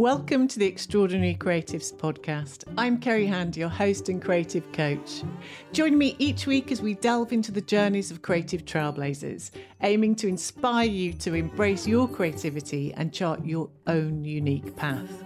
Welcome to the Extraordinary Creatives podcast. I'm Kerry Hand, your host and creative coach. Join me each week as we delve into the journeys of creative trailblazers, aiming to inspire you to embrace your creativity and chart your own unique path.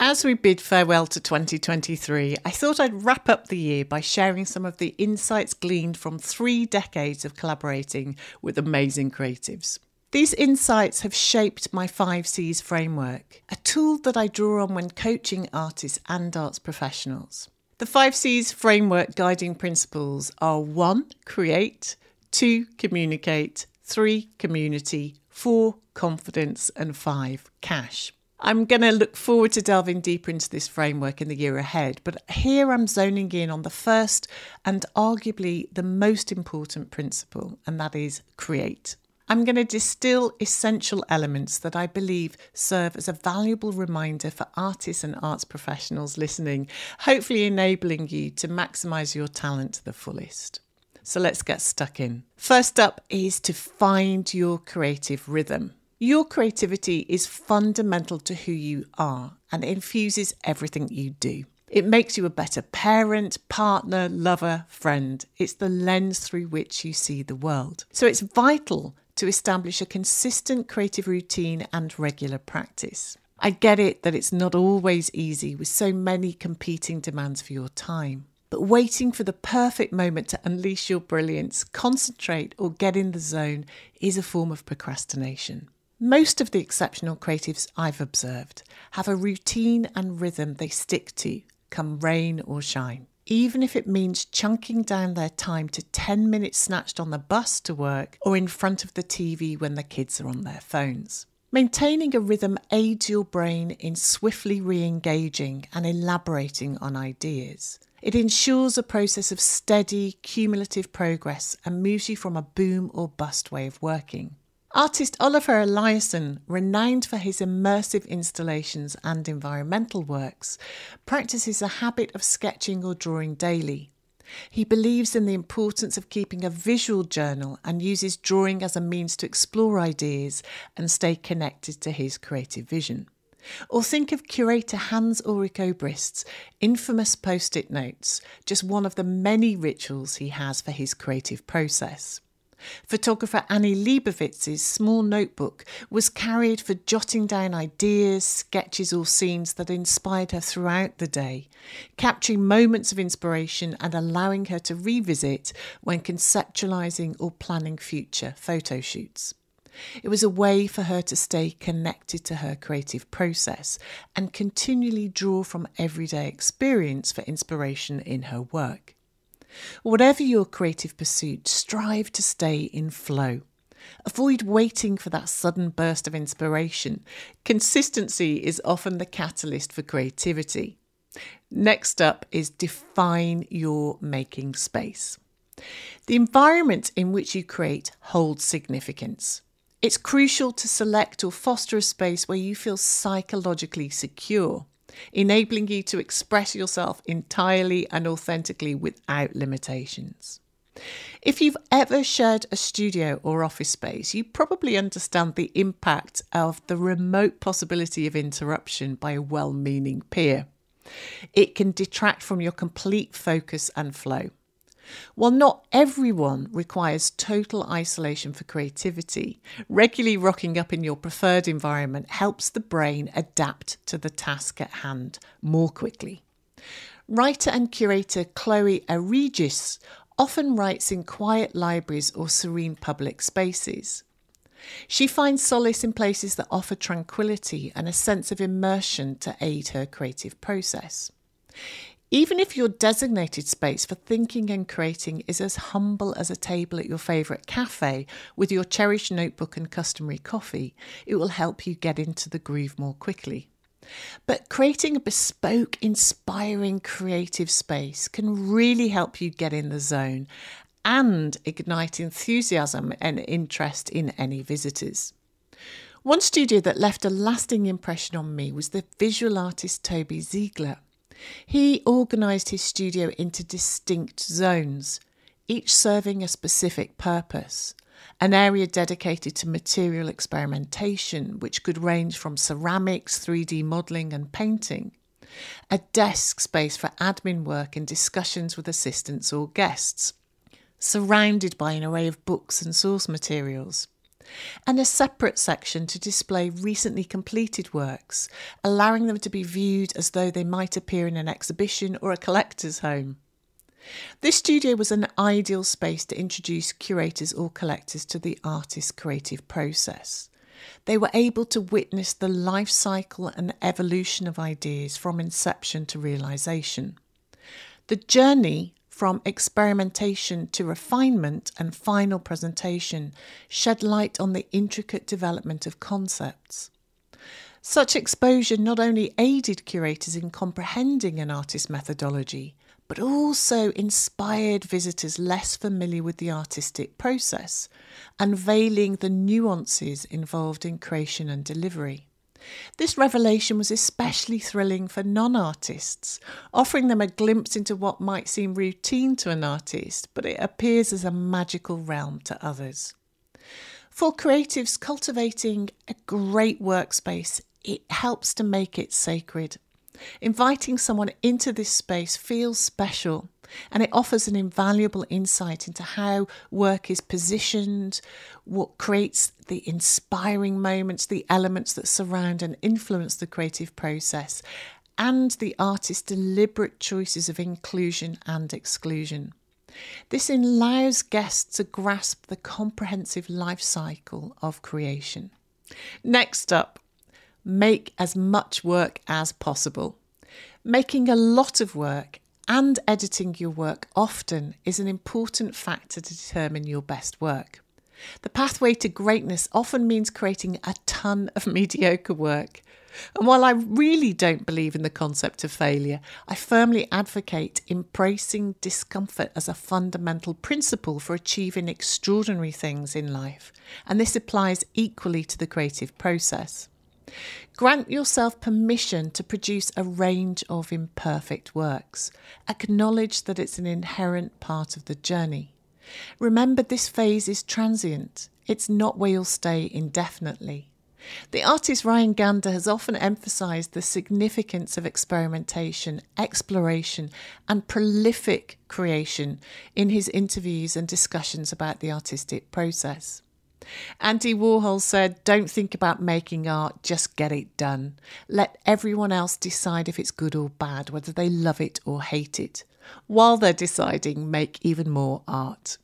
As we bid farewell to 2023, I thought I'd wrap up the year by sharing some of the insights gleaned from 3 decades of collaborating with amazing creatives. These insights have shaped my 5Cs framework, a tool that I draw on when coaching artists and arts professionals. The 5Cs framework guiding principles are 1. Create, 2. Communicate, 3. Community, 4. Confidence, and 5. Cash. I'm going to look forward to delving deeper into this framework in the year ahead, but here I'm zoning in on the first and arguably the most important principle, and that is create. I'm going to distill essential elements that I believe serve as a valuable reminder for artists and arts professionals listening, hopefully enabling you to maximise your talent to the fullest. So let's get stuck in. First up is to find your creative rhythm. Your creativity is fundamental to who you are and infuses everything you do. It makes you a better parent, partner, lover, friend. It's the lens through which you see the world. So it's vital to establish a consistent creative routine and regular practice. I get it that it's not always easy with so many competing demands for your time, but waiting for the perfect moment to unleash your brilliance, concentrate, or get in the zone is a form of procrastination. Most of the exceptional creatives I've observed have a routine and rhythm they stick to, come rain or shine. Even if it means chunking down their time to 10 minutes snatched on the bus to work or in front of the TV when the kids are on their phones. Maintaining a rhythm aids your brain in swiftly re-engaging and elaborating on ideas. It ensures a process of steady, cumulative progress and moves you from a boom or bust way of working. Artist Oliver Eliasson, renowned for his immersive installations and environmental works, practices a habit of sketching or drawing daily. He believes in the importance of keeping a visual journal and uses drawing as a means to explore ideas and stay connected to his creative vision. Or think of curator Hans Ulrich Obrist's infamous post-it notes, just one of the many rituals he has for his creative process. Photographer Annie Leibovitz's small notebook was carried for jotting down ideas, sketches or scenes that inspired her throughout the day, capturing moments of inspiration and allowing her to revisit when conceptualising or planning future photo shoots. It was a way for her to stay connected to her creative process and continually draw from everyday experience for inspiration in her work. Whatever your creative pursuit, strive to stay in flow. Avoid waiting for that sudden burst of inspiration. Consistency is often the catalyst for creativity. Next up is define your making space. The environment in which you create holds significance. It's crucial to select or foster a space where you feel psychologically secure, enabling you to express yourself entirely and authentically without limitations. If you've ever shared a studio or office space, you probably understand the impact of the remote possibility of interruption by a well-meaning peer. It can detract from your complete focus and flow. While not everyone requires total isolation for creativity, regularly rocking up in your preferred environment helps the brain adapt to the task at hand more quickly. Writer and curator Chloe Aregis often writes in quiet libraries or serene public spaces. She finds solace in places that offer tranquility and a sense of immersion to aid her creative process. Even if your designated space for thinking and creating is as humble as a table at your favourite cafe with your cherished notebook and customary coffee, it will help you get into the groove more quickly. But creating a bespoke, inspiring creative space can really help you get in the zone and ignite enthusiasm and interest in any visitors. One studio that left a lasting impression on me was the visual artist Toby Ziegler. He organised his studio into distinct zones, each serving a specific purpose, an area dedicated to material experimentation, which could range from ceramics, 3D modelling and painting, a desk space for admin work and discussions with assistants or guests, surrounded by an array of books and source materials, and a separate section to display recently completed works, allowing them to be viewed as though they might appear in an exhibition or a collector's home. This studio was an ideal space to introduce curators or collectors to the artist's creative process. They were able to witness the life cycle and evolution of ideas from inception to realisation. The journey from experimentation to refinement and final presentation shed light on the intricate development of concepts. Such exposure not only aided curators in comprehending an artist's methodology, but also inspired visitors less familiar with the artistic process, unveiling the nuances involved in creation and delivery. This revelation was especially thrilling for non-artists, offering them a glimpse into what might seem routine to an artist, but it appears as a magical realm to others. For creatives cultivating a great workspace, it helps to make it sacred. Inviting someone into this space feels special, and it offers an invaluable insight into how work is positioned, what creates the inspiring moments, the elements that surround and influence the creative process, and the artist's deliberate choices of inclusion and exclusion. This allows guests to grasp the comprehensive life cycle of creation. Next up, make as much work as possible. Making a lot of work and editing your work often is an important factor to determine your best work. The pathway to greatness often means creating a ton of mediocre work. And while I really don't believe in the concept of failure, I firmly advocate embracing discomfort as a fundamental principle for achieving extraordinary things in life. And this applies equally to the creative process. Grant yourself permission to produce a range of imperfect works. Acknowledge that it's an inherent part of the journey. Remember, this phase is transient. It's not where you'll stay indefinitely. The artist Ryan Gander has often emphasised the significance of experimentation, exploration and prolific creation in his interviews and discussions about the artistic process. Andy Warhol said, "Don't think about making art, just get it done. Let everyone else decide if it's good or bad, whether they love it or hate it. While they're deciding, make even more art."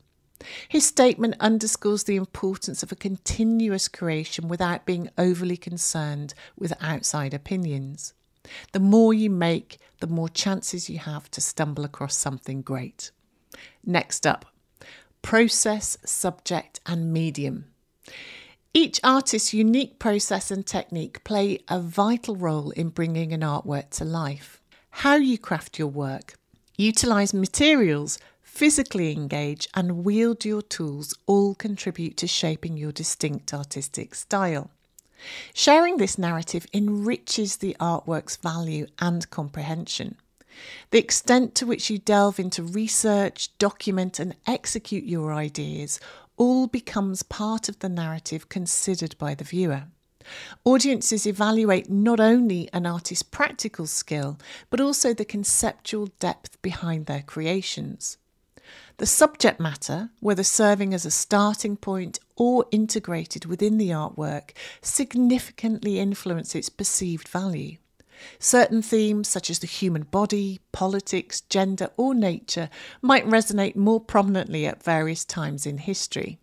His statement underscores the importance of a continuous creation without being overly concerned with outside opinions. The more you make, the more chances you have to stumble across something great. Next up, process, subject and medium. Each artist's unique process and technique play a vital role in bringing an artwork to life. How you craft your work, utilise materials, physically engage and wield your tools all contribute to shaping your distinct artistic style. Sharing this narrative enriches the artwork's value and comprehension. The extent to which you delve into research, document and execute your ideas all becomes part of the narrative considered by the viewer. Audiences evaluate not only an artist's practical skill, but also the conceptual depth behind their creations. The subject matter, whether serving as a starting point or integrated within the artwork, significantly influences its perceived value. Certain themes such as the human body, politics, gender or nature might resonate more prominently at various times in history.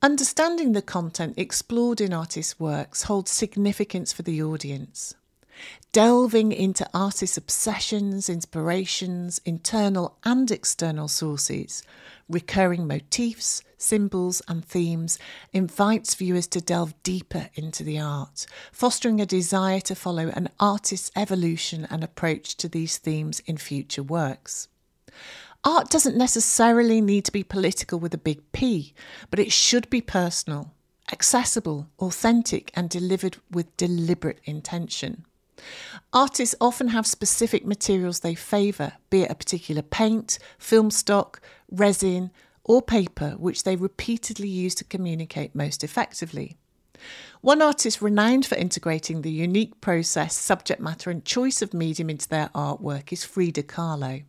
Understanding the content explored in artists' works holds significance for the audience. Delving into artists' obsessions, inspirations, internal and external sources, recurring motifs, symbols and themes invites viewers to delve deeper into the art, fostering a desire to follow an artist's evolution and approach to these themes in future works. Art doesn't necessarily need to be political with a big P, but it should be personal, accessible, authentic and delivered with deliberate intention. Artists often have specific materials they favour, be it a particular paint, film stock, resin or paper, which they repeatedly use to communicate most effectively. One artist renowned for integrating the unique process, subject matter and choice of medium into their artwork is Frida Kahlo.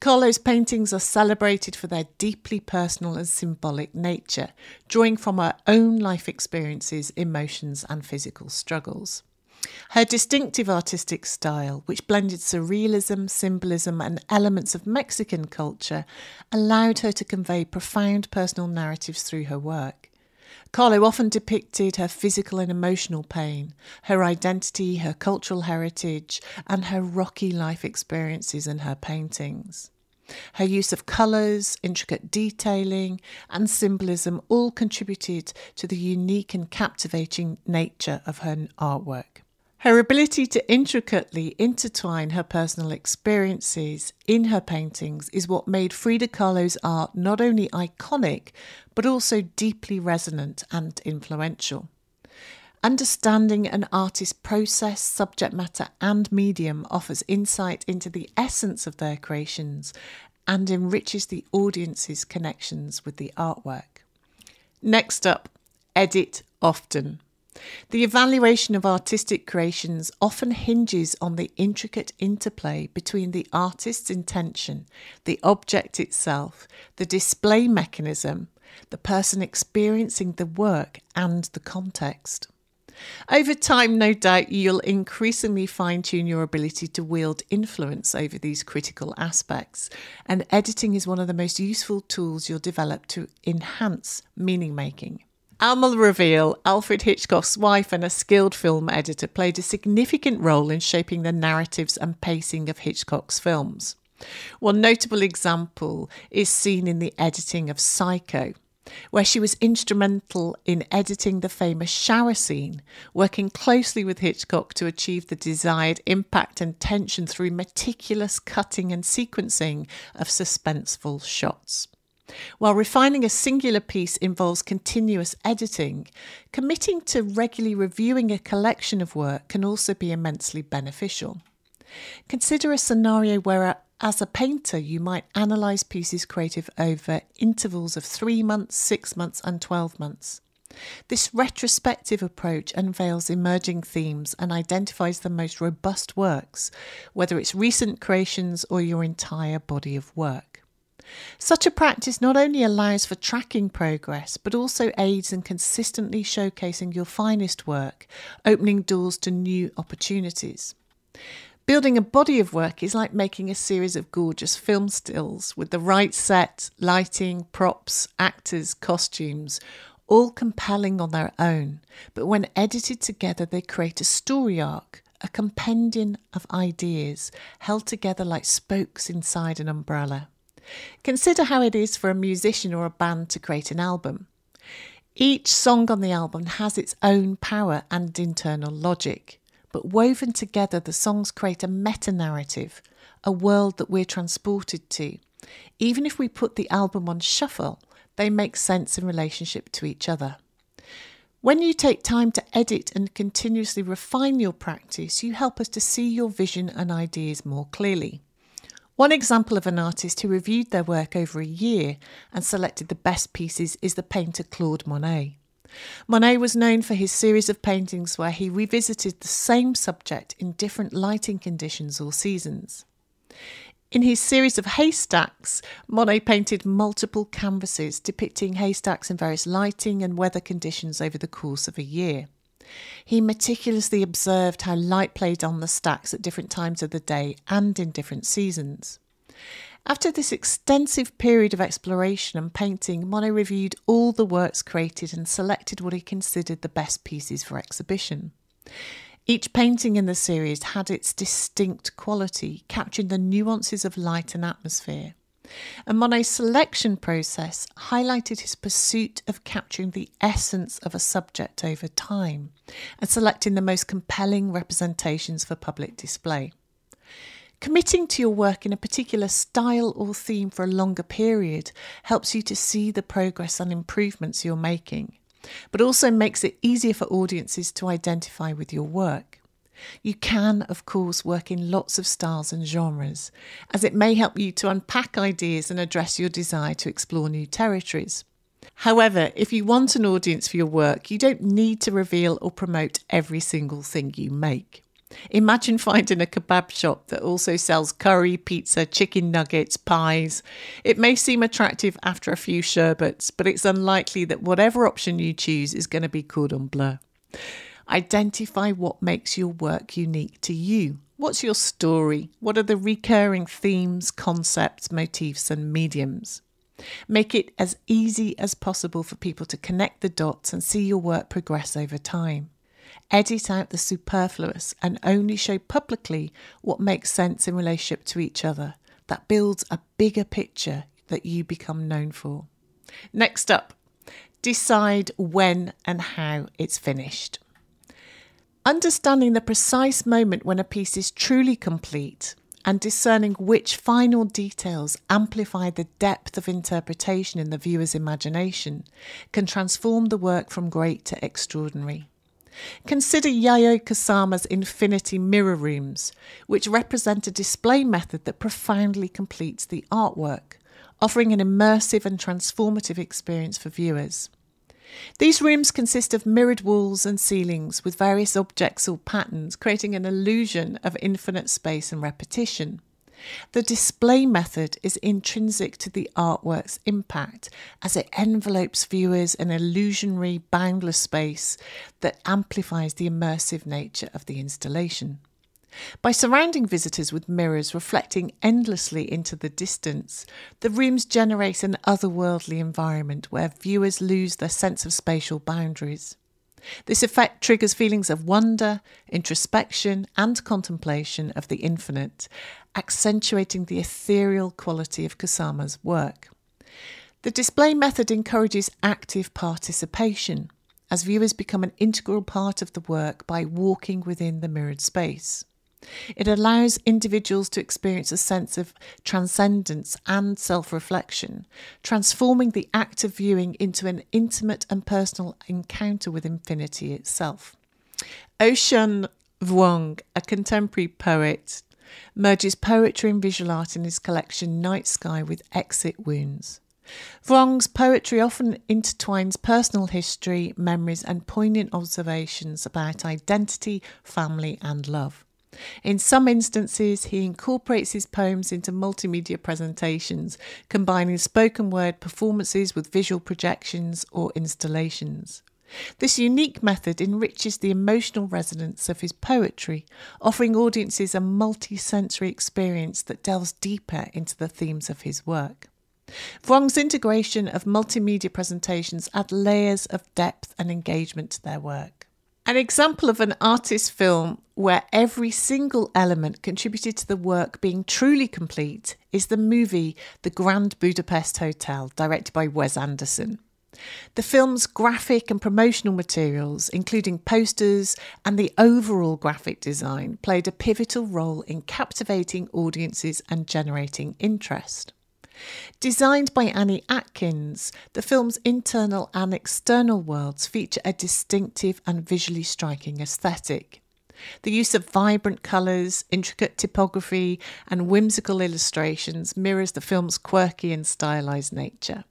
Kahlo's paintings are celebrated for their deeply personal and symbolic nature, drawing from her own life experiences, emotions and physical struggles. Her distinctive artistic style, which blended surrealism, symbolism and elements of Mexican culture, allowed her to convey profound personal narratives through her work. Kahlo often depicted her physical and emotional pain, her identity, her cultural heritage, and her rocky life experiences in her paintings. Her use of colours, intricate detailing, and symbolism all contributed to the unique and captivating nature of her artwork. Her ability to intricately intertwine her personal experiences in her paintings is what made Frida Kahlo's art not only iconic, but also deeply resonant and influential. Understanding an artist's process, subject matter and medium offers insight into the essence of their creations and enriches the audience's connections with the artwork. Next up, edit often. The evaluation of artistic creations often hinges on the intricate interplay between the artist's intention, the object itself, the display mechanism, the person experiencing the work, and the context. Over time, no doubt, you'll increasingly fine-tune your ability to wield influence over these critical aspects, and editing is one of the most useful tools you'll develop to enhance meaning-making. Alma Reville, Alfred Hitchcock's wife and a skilled film editor, played a significant role in shaping the narratives and pacing of Hitchcock's films. One notable example is seen in the editing of Psycho, where she was instrumental in editing the famous shower scene, working closely with Hitchcock to achieve the desired impact and tension through meticulous cutting and sequencing of suspenseful shots. While refining a singular piece involves continuous editing, committing to regularly reviewing a collection of work can also be immensely beneficial. Consider a scenario where, as a painter, you might analyse pieces created over intervals of 3 months, 6 months and 12 months. This retrospective approach unveils emerging themes and identifies the most robust works, whether it's recent creations or your entire body of work. Such a practice not only allows for tracking progress, but also aids in consistently showcasing your finest work, opening doors to new opportunities. Building a body of work is like making a series of gorgeous film stills with the right set, lighting, props, actors, costumes, all compelling on their own. But when edited together, they create a story arc, a compendium of ideas held together like spokes inside an umbrella. Consider how it is for a musician or a band to create an album. Each song on the album has its own power and internal logic, but woven together, the songs create a meta-narrative, a world that we're transported to. Even if we put the album on shuffle, they make sense in relationship to each other. When you take time to edit and continuously refine your practice, you help us to see your vision and ideas more clearly. One example of an artist who reviewed their work over a year and selected the best pieces is the painter Claude Monet. Monet was known for his series of paintings where he revisited the same subject in different lighting conditions or seasons. In his series of haystacks, Monet painted multiple canvases depicting haystacks in various lighting and weather conditions over the course of a year. He meticulously observed how light played on the stacks at different times of the day and in different seasons. After this extensive period of exploration and painting, Monet reviewed all the works created and selected what he considered the best pieces for exhibition. Each painting in the series had its distinct quality, capturing the nuances of light and atmosphere. And Monet's selection process highlighted his pursuit of capturing the essence of a subject over time and selecting the most compelling representations for public display. Committing to your work in a particular style or theme for a longer period helps you to see the progress and improvements you're making, but also makes it easier for audiences to identify with your work. You can, of course, work in lots of styles and genres, as it may help you to unpack ideas and address your desire to explore new territories. However, if you want an audience for your work, you don't need to reveal or promote every single thing you make. Imagine finding a kebab shop that also sells curry, pizza, chicken nuggets, pies. It may seem attractive after a few sherbets, but it's unlikely that whatever option you choose is going to be cordon bleu. Identify what makes your work unique to you. What's your story? What are the recurring themes, concepts, motifs, and mediums? Make it as easy as possible for people to connect the dots and see your work progress over time. Edit out the superfluous and only show publicly what makes sense in relationship to each other. That builds a bigger picture that you become known for. Next up, decide when and how it's finished. Understanding the precise moment when a piece is truly complete and discerning which final details amplify the depth of interpretation in the viewer's imagination can transform the work from great to extraordinary. Consider Yayoi Kusama's infinity mirror rooms, which represent a display method that profoundly completes the artwork, offering an immersive and transformative experience for viewers. These rooms consist of mirrored walls and ceilings with various objects or patterns, creating an illusion of infinite space and repetition. The display method is intrinsic to the artwork's impact as it envelopes viewers in illusionary, boundless space that amplifies the immersive nature of the installation. By surrounding visitors with mirrors reflecting endlessly into the distance, the rooms generate an otherworldly environment where viewers lose their sense of spatial boundaries. This effect triggers feelings of wonder, introspection, and contemplation of the infinite, accentuating the ethereal quality of Kusama's work. The display method encourages active participation, as viewers become an integral part of the work by walking within the mirrored space. It allows individuals to experience a sense of transcendence and self-reflection, transforming the act of viewing into an intimate and personal encounter with infinity itself. Ocean Vuong, a contemporary poet, merges poetry and visual art in his collection Night Sky with Exit Wounds. Vuong's poetry often intertwines personal history, memories and poignant observations about identity, family and love. In some instances, he incorporates his poems into multimedia presentations, combining spoken word performances with visual projections or installations. This unique method enriches the emotional resonance of his poetry, offering audiences a multi-sensory experience that delves deeper into the themes of his work. Vuong's integration of multimedia presentations adds layers of depth and engagement to their work. An example of an artist's film where every single element contributed to the work being truly complete is the movie The Grand Budapest Hotel, directed by Wes Anderson. The film's graphic and promotional materials, including posters and the overall graphic design, played a pivotal role in captivating audiences and generating interest. Designed by Annie Atkins, the film's internal and external worlds feature a distinctive and visually striking aesthetic. The use of vibrant colours, intricate typography, and whimsical illustrations mirrors the film's quirky and stylised nature.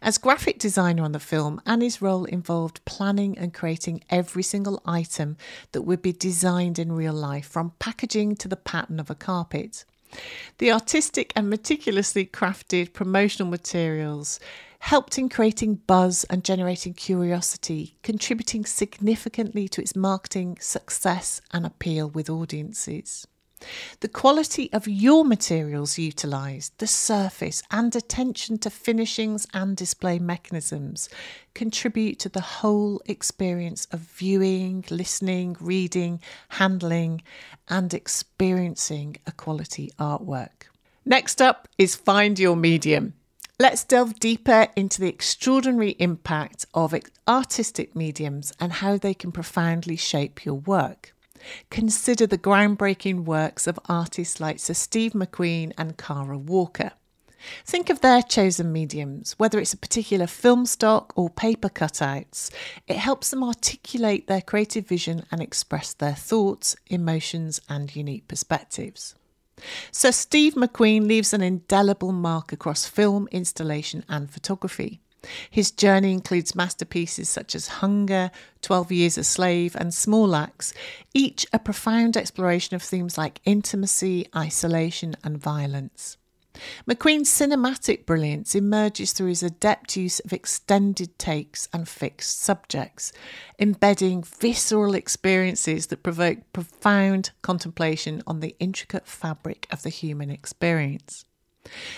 As graphic designer on the film, Annie's role involved planning and creating every single item that would be designed in real life, from packaging to the pattern of a carpet. The artistic and meticulously crafted promotional materials helped in creating buzz and generating curiosity, contributing significantly to its marketing success and appeal with audiences. The quality of your materials utilised, the surface and attention to finishings and display mechanisms contribute to the whole experience of viewing, listening, reading, handling and experiencing a quality artwork. Next up is find your medium. Let's delve deeper into the extraordinary impact of artistic mediums and how they can profoundly shape your work. Consider the groundbreaking works of artists like Sir Steve McQueen and Kara Walker. Think of their chosen mediums, whether it's a particular film stock or paper cutouts. It helps them articulate their creative vision and express their thoughts, emotions and unique perspectives. So Steve McQueen leaves an indelible mark across film, installation and photography. His journey includes masterpieces such as Hunger, 12 Years a Slave and Small Axe, each a profound exploration of themes like intimacy, isolation and violence. McQueen's cinematic brilliance emerges through his adept use of extended takes and fixed subjects, embedding visceral experiences that provoke profound contemplation on the intricate fabric of the human experience.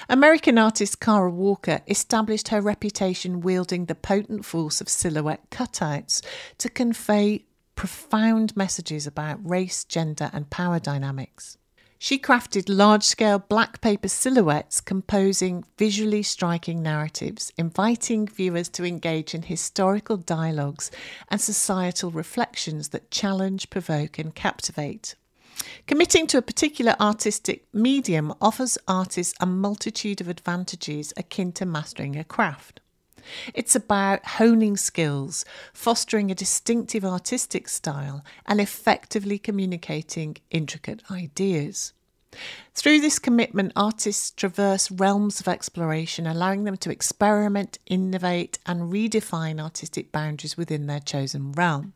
American artist Kara Walker established her reputation wielding the potent force of silhouette cutouts to convey profound messages about race, gender and power dynamics. She crafted large-scale black paper silhouettes composing visually striking narratives, inviting viewers to engage in historical dialogues and societal reflections that challenge, provoke and captivate. Committing to a particular artistic medium offers artists a multitude of advantages akin to mastering a craft. It's about honing skills, fostering a distinctive artistic style, and effectively communicating intricate ideas. Through this commitment, artists traverse realms of exploration, allowing them to experiment, innovate, and redefine artistic boundaries within their chosen realm.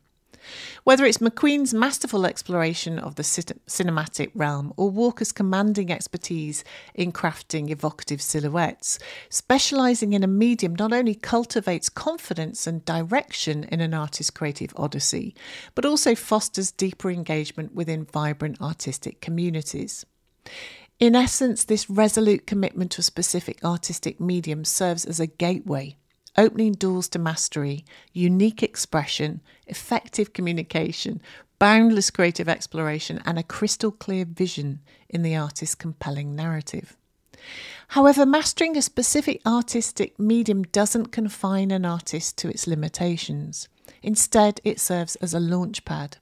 Whether it's McQueen's masterful exploration of the cinematic realm or Walker's commanding expertise in crafting evocative silhouettes, specialising in a medium not only cultivates confidence and direction in an artist's creative odyssey, but also fosters deeper engagement within vibrant artistic communities. In essence, this resolute commitment to a specific artistic medium serves as a gateway, opening doors to mastery, unique expression, effective communication, boundless creative exploration, and a crystal clear vision in the artist's compelling narrative. However, mastering a specific artistic medium doesn't confine an artist to its limitations. Instead, it serves as a launchpad.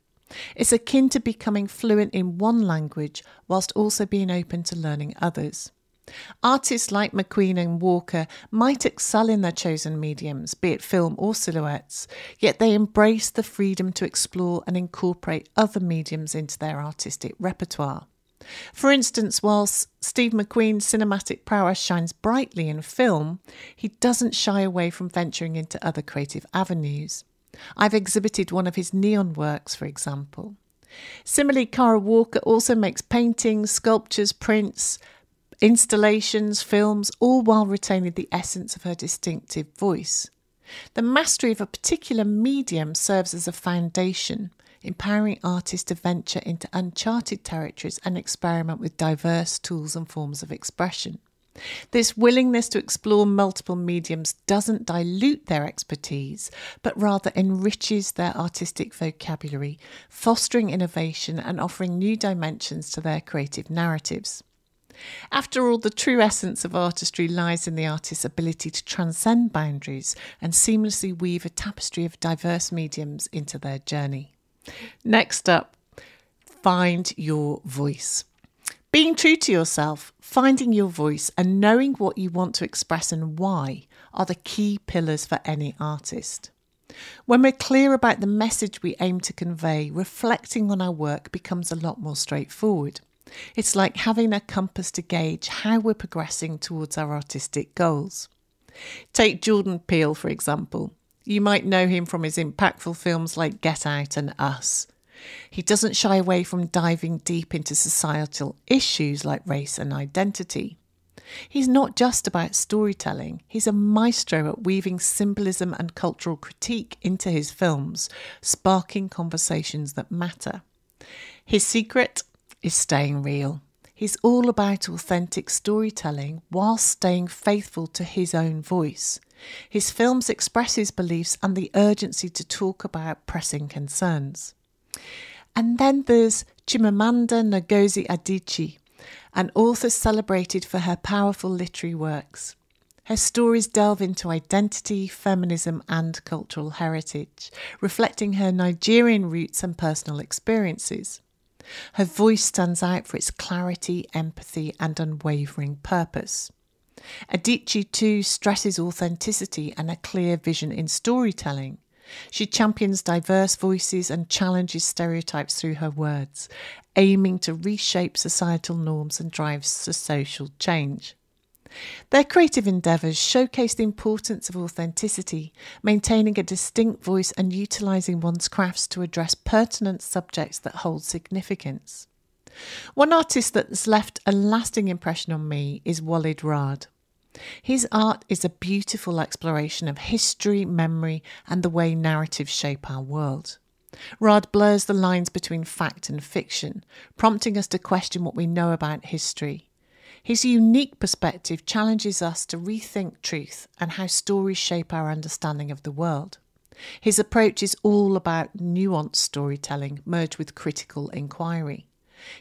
It's akin to becoming fluent in one language whilst also being open to learning others. Artists like McQueen and Walker might excel in their chosen mediums, be it film or silhouettes, yet they embrace the freedom to explore and incorporate other mediums into their artistic repertoire. For instance, whilst Steve McQueen's cinematic prowess shines brightly in film, he doesn't shy away from venturing into other creative avenues. I've exhibited one of his neon works, for example. Similarly, Kara Walker also makes paintings, sculptures, prints, installations, films, all while retaining the essence of her distinctive voice. The mastery of a particular medium serves as a foundation, empowering artists to venture into uncharted territories and experiment with diverse tools and forms of expression. This willingness to explore multiple mediums doesn't dilute their expertise, but rather enriches their artistic vocabulary, fostering innovation and offering new dimensions to their creative narratives. After all, the true essence of artistry lies in the artist's ability to transcend boundaries and seamlessly weave a tapestry of diverse mediums into their journey. Next up, find your voice. Being true to yourself, finding your voice and knowing what you want to express and why are the key pillars for any artist. When we're clear about the message we aim to convey, reflecting on our work becomes a lot more straightforward. It's like having a compass to gauge how we're progressing towards our artistic goals. Take Jordan Peele, for example. You might know him from his impactful films like Get Out and Us. He doesn't shy away from diving deep into societal issues like race and identity. He's not just about storytelling. He's a maestro at weaving symbolism and cultural critique into his films, sparking conversations that matter. His secret is staying real. He's all about authentic storytelling whilst staying faithful to his own voice. His films express his beliefs and the urgency to talk about pressing concerns. And then there's Chimamanda Ngozi Adichie, an author celebrated for her powerful literary works. Her stories delve into identity, feminism and cultural heritage, reflecting her Nigerian roots and personal experiences. Her voice stands out for its clarity, empathy and unwavering purpose. Adichie too stresses authenticity and a clear vision in storytelling. She champions diverse voices and challenges stereotypes through her words, aiming to reshape societal norms and drive social change. Their creative endeavours showcase the importance of authenticity, maintaining a distinct voice and utilising one's crafts to address pertinent subjects that hold significance. One artist that's left a lasting impression on me is Walid Raad. His art is a beautiful exploration of history, memory, and the way narratives shape our world. Raad blurs the lines between fact and fiction, prompting us to question what we know about history. His unique perspective challenges us to rethink truth and how stories shape our understanding of the world. His approach is all about nuanced storytelling merged with critical inquiry.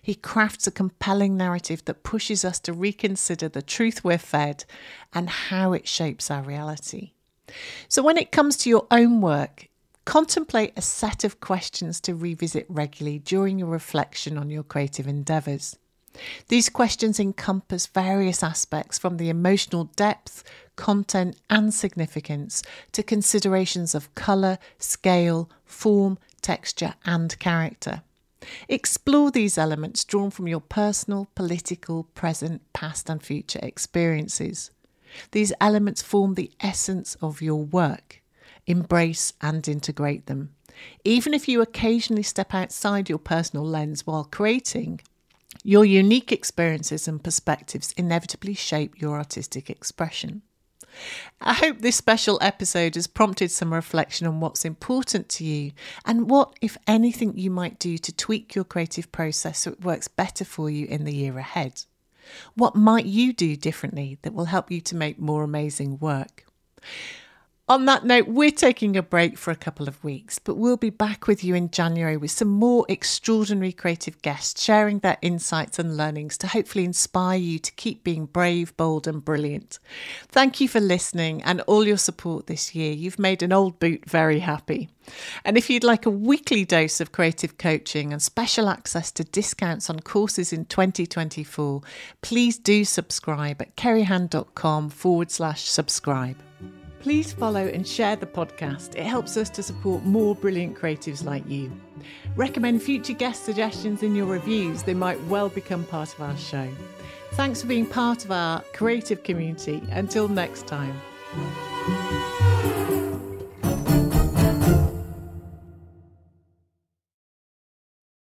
He crafts a compelling narrative that pushes us to reconsider the truth we're fed and how it shapes our reality. So when it comes to your own work, contemplate a set of questions to revisit regularly during your reflection on your creative endeavours. These questions encompass various aspects, from the emotional depth, content and significance to considerations of colour, scale, form, texture and character. Explore these elements drawn from your personal, political, present, past and future experiences. These elements form the essence of your work. Embrace and integrate them. Even if you occasionally step outside your personal lens while creating, your unique experiences and perspectives inevitably shape your artistic expression. I hope this special episode has prompted some reflection on what's important to you and what, if anything, you might do to tweak your creative process so it works better for you in the year ahead. What might you do differently that will help you to make more amazing work? On that note, we're taking a break for a couple of weeks, but we'll be back with you in January with some more extraordinary creative guests sharing their insights and learnings to hopefully inspire you to keep being brave, bold and brilliant. Thank you for listening and all your support this year. You've made an old boot very happy. And if you'd like a weekly dose of creative coaching and special access to discounts on courses in 2024, please do subscribe at kerryhand.com/subscribe. Please follow and share the podcast. It helps us to support more brilliant creatives like you. Recommend future guest suggestions in your reviews. They might well become part of our show. Thanks for being part of our creative community. Until next time.